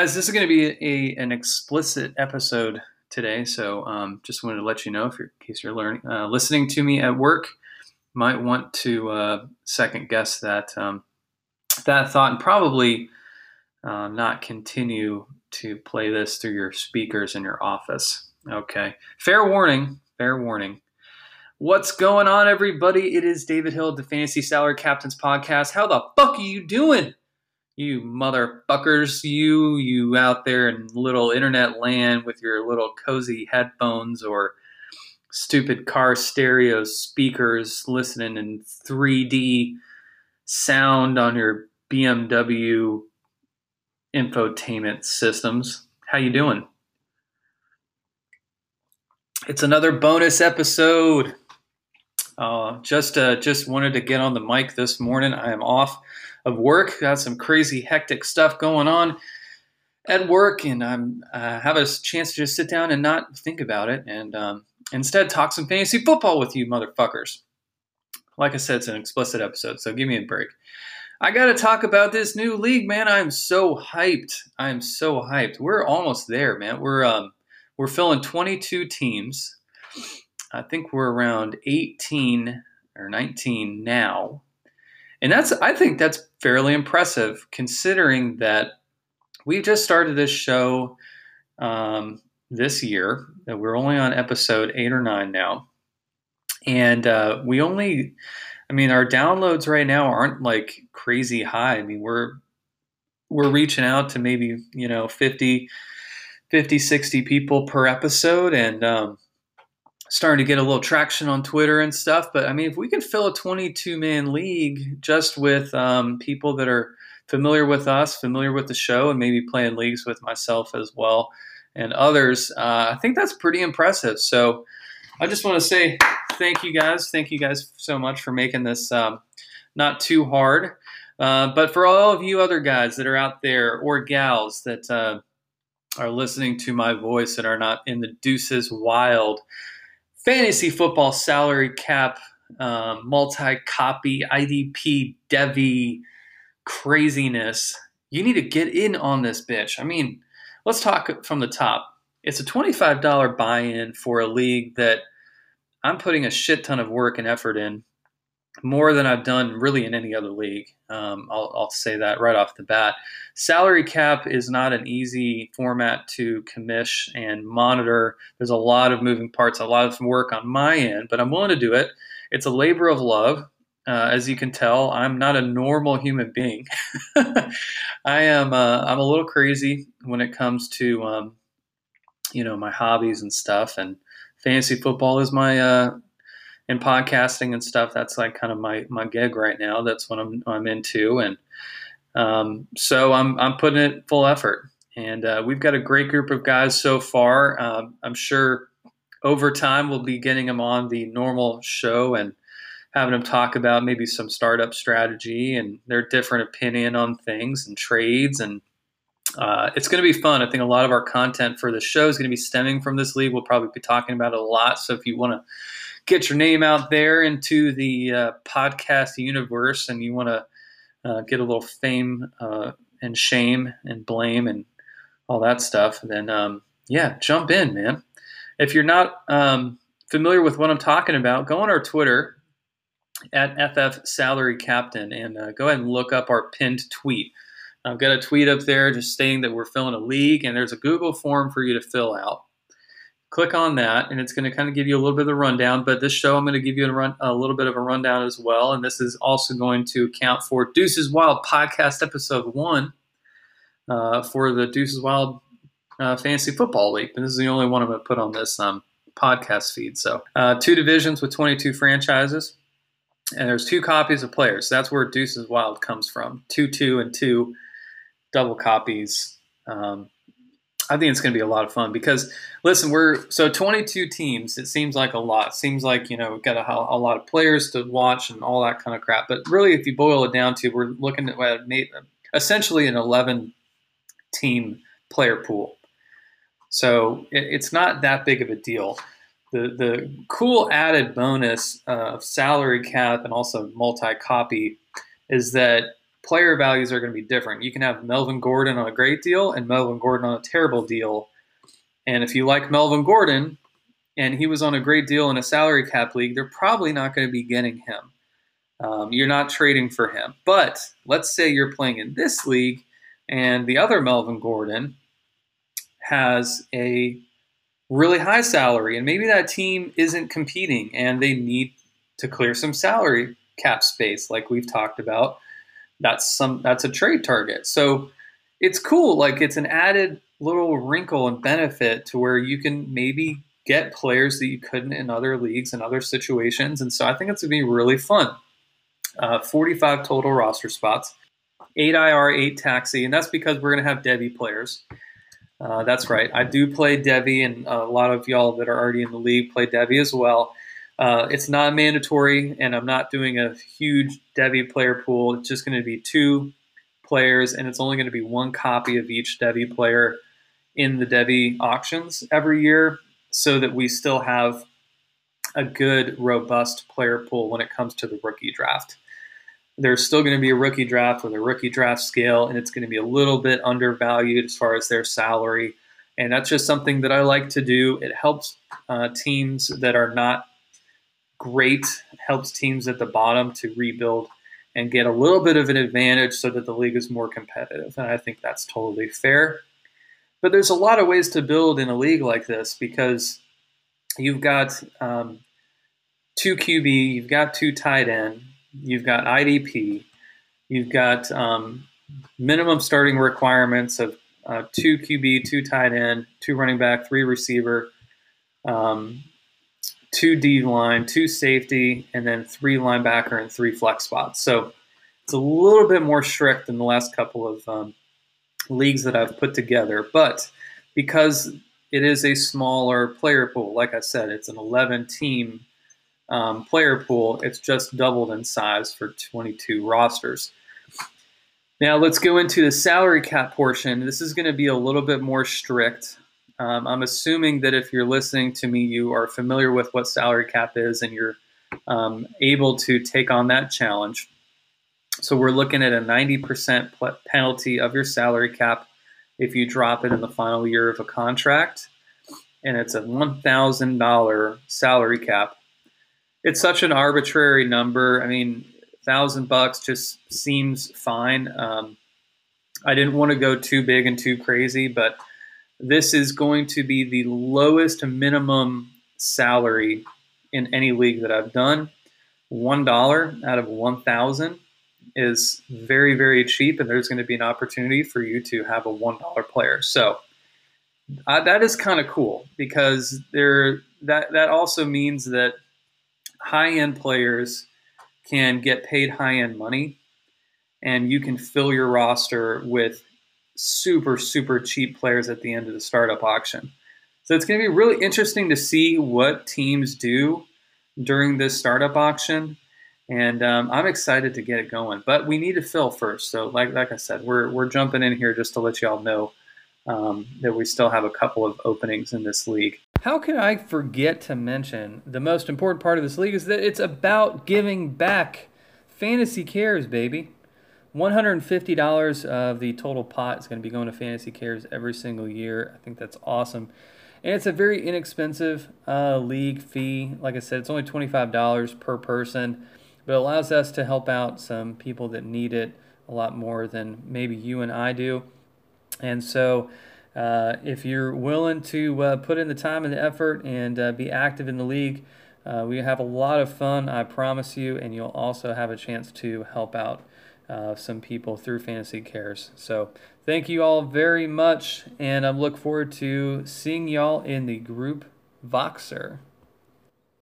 Guys, this is going to be an explicit episode today, so just wanted to let you know, in case you're listening to me at work, might want to second guess that thought, and probably not continue to play this through your speakers in your office. Okay, fair warning. What's going on, everybody? It is David Hill, the Fantasy Salary Captain's podcast. How the fuck are you doing? You motherfuckers, you out there in little internet land with your little cozy headphones or stupid car stereo speakers listening in 3D sound on your BMW infotainment systems. How you doing? It's another bonus episode. Just wanted to get on the mic this morning. I am off of work. Got some crazy hectic stuff going on at work, and I'm have a chance to just sit down and not think about it, and instead talk some fantasy football with you motherfuckers. Like I said, it's an explicit episode, so give me a break. I gotta talk about this new league, man. I'm so hyped. We're almost there, man. We're filling 22 teams. I think we're around 18 or 19 now. And I think that's fairly impressive, considering that we just started this show this year. That we're only on episode 8 or 9 now, and our downloads right now aren't like crazy high. I mean, we're reaching out to maybe 50, 60 people per episode, and starting to get a little traction on Twitter and stuff. But I mean, if we can fill a 22-man league just with people that are familiar with us, familiar with the show, and maybe playing leagues with myself as well and others, I think that's pretty impressive. So I just want to say thank you guys. Thank you guys so much for making this not too hard. But for all of you other guys that are out there, or gals, that are listening to my voice and are not in the Deuces Wild Fantasy Football Salary Cap, multi-copy, IDP, Debbie craziness, you need to get in on this bitch. I mean, let's talk from the top. It's a $25 buy-in for a league that I'm putting a shit ton of work and effort in, more than I've done really in any other league. I'll say that right off the bat. Salary cap is not an easy format to commish and monitor. There's a lot of moving parts, a lot of work on my end, but I'm willing to do it. It's a labor of love. As you can tell, I'm not a normal human being. I'm a little crazy when it comes to, my hobbies and stuff, and fantasy football is my, and podcasting and stuff. That's like kind of my gig right now. That's what I'm into. And so I'm putting it full effort. And we've got a great group of guys so far. I'm sure over time we'll be getting them on the normal show and having them talk about maybe some startup strategy and their different opinion on things and trades. And it's going to be fun. I think a lot of our content for the show is going to be stemming from this league. We'll probably be talking about it a lot. So if you want to get your name out there into the podcast universe, and you want to get a little fame and shame and blame and all that stuff, then jump in, man. If you're not familiar with what I'm talking about, go on our Twitter at FFSalaryCaptain and go ahead and look up our pinned tweet. I've got a tweet up there just stating that we're filling a league, and there's a Google form for you to fill out. Click on that, and it's going to kind of give you a little bit of a rundown. But this show, I'm going to give you a little bit of a rundown as well. And this is also going to account for Deuces Wild Podcast Episode 1 for the Deuces Wild Fantasy Football League. And this is the only one I'm going to put on this podcast feed. So 2 divisions with 22 franchises. And there's 2 copies of players. That's where Deuces Wild comes from. 2-2 and 2 double copies. I think it's going to be a lot of fun because, listen, 22 teams. It seems like a lot. It seems like, we've got a lot of players to watch and all that kind of crap. But really, if you boil it down to, we're looking at essentially an 11-team player pool. So it's not that big of a deal. The cool added bonus of salary cap and also multi-copy is that player values are going to be different. You can have Melvin Gordon on a great deal and Melvin Gordon on a terrible deal. And if you like Melvin Gordon and he was on a great deal in a salary cap league, they're probably not going to be getting him. You're not trading for him. But let's say you're playing in this league and the other Melvin Gordon has a really high salary, and maybe that team isn't competing and they need to clear some salary cap space like we've talked about. That's a trade target. So it's cool. Like, it's an added little wrinkle and benefit to where you can maybe get players that you couldn't in other leagues and other situations. And so I think it's going to be really fun. 45 total roster spots, 8 IR, 8 taxi, and that's because we're going to have Debbie players. That's right. I do play Debbie, and a lot of y'all that are already in the league play Debbie as well. It's not mandatory, and I'm not doing a huge Debbie player pool. It's just going to be 2 players, and it's only going to be 1 copy of each Debbie player in the Debbie auctions every year, so that we still have a good, robust player pool when it comes to the rookie draft. There's still going to be a rookie draft with a rookie draft scale, and it's going to be a little bit undervalued as far as their salary. And that's just something that I like to do. It helps teams that are not great, helps teams at the bottom to rebuild and get a little bit of an advantage so that the league is more competitive. And I think that's totally fair. But there's a lot of ways to build in a league like this, because you've got 2 QB, you've got 2 tight end, you've got IDP, you've got minimum starting requirements of 2 QB, 2 tight end, 2 running back, 3 receiver, 2 D line, 2 safety, and then 3 linebacker and 3 flex spots. So it's a little bit more strict than the last couple of leagues that I've put together, but because it is a smaller player pool, like I said, it's an 11-team player pool. It's just doubled in size for 22 rosters. Now let's go into the salary cap portion. This is going to be a little bit more strict. I'm assuming that if you're listening to me, you are familiar with what salary cap is and you're able to take on that challenge. So we're looking at a 90% penalty of your salary cap if you drop it in the final year of a contract, and it's a $1,000 salary cap. It's such an arbitrary number. I mean, $1,000 just seems fine. I didn't want to go too big and too crazy, but this is going to be the lowest minimum salary in any league that I've done. $1 out of 1,000 is very, very cheap, and there's going to be an opportunity for you to have a $1 player. So that is kind of cool, because that also means that high-end players can get paid high-end money, and you can fill your roster with super, super cheap players at the end of the startup auction. So it's going to be really interesting to see what teams do during this startup auction. And I'm excited to get it going, but we need to fill first. So like I said, we're jumping in here just to let y'all know that we still have a couple of openings in this league. How can I forget to mention the most important part of this league is that it's about giving back. Fantasy Cares, baby. $150 of the total pot is going to be going to Fantasy Cares every single year. I think that's awesome. And it's a very inexpensive league fee. Like I said, it's only $25 per person, but it allows us to help out some people that need it a lot more than maybe you and I do. And so if you're willing to put in the time and the effort and be active in the league, we have a lot of fun, I promise you, and you'll also have a chance to help out some people through Fantasy Cares. So thank you all very much, and I look forward to seeing y'all in the group Voxer.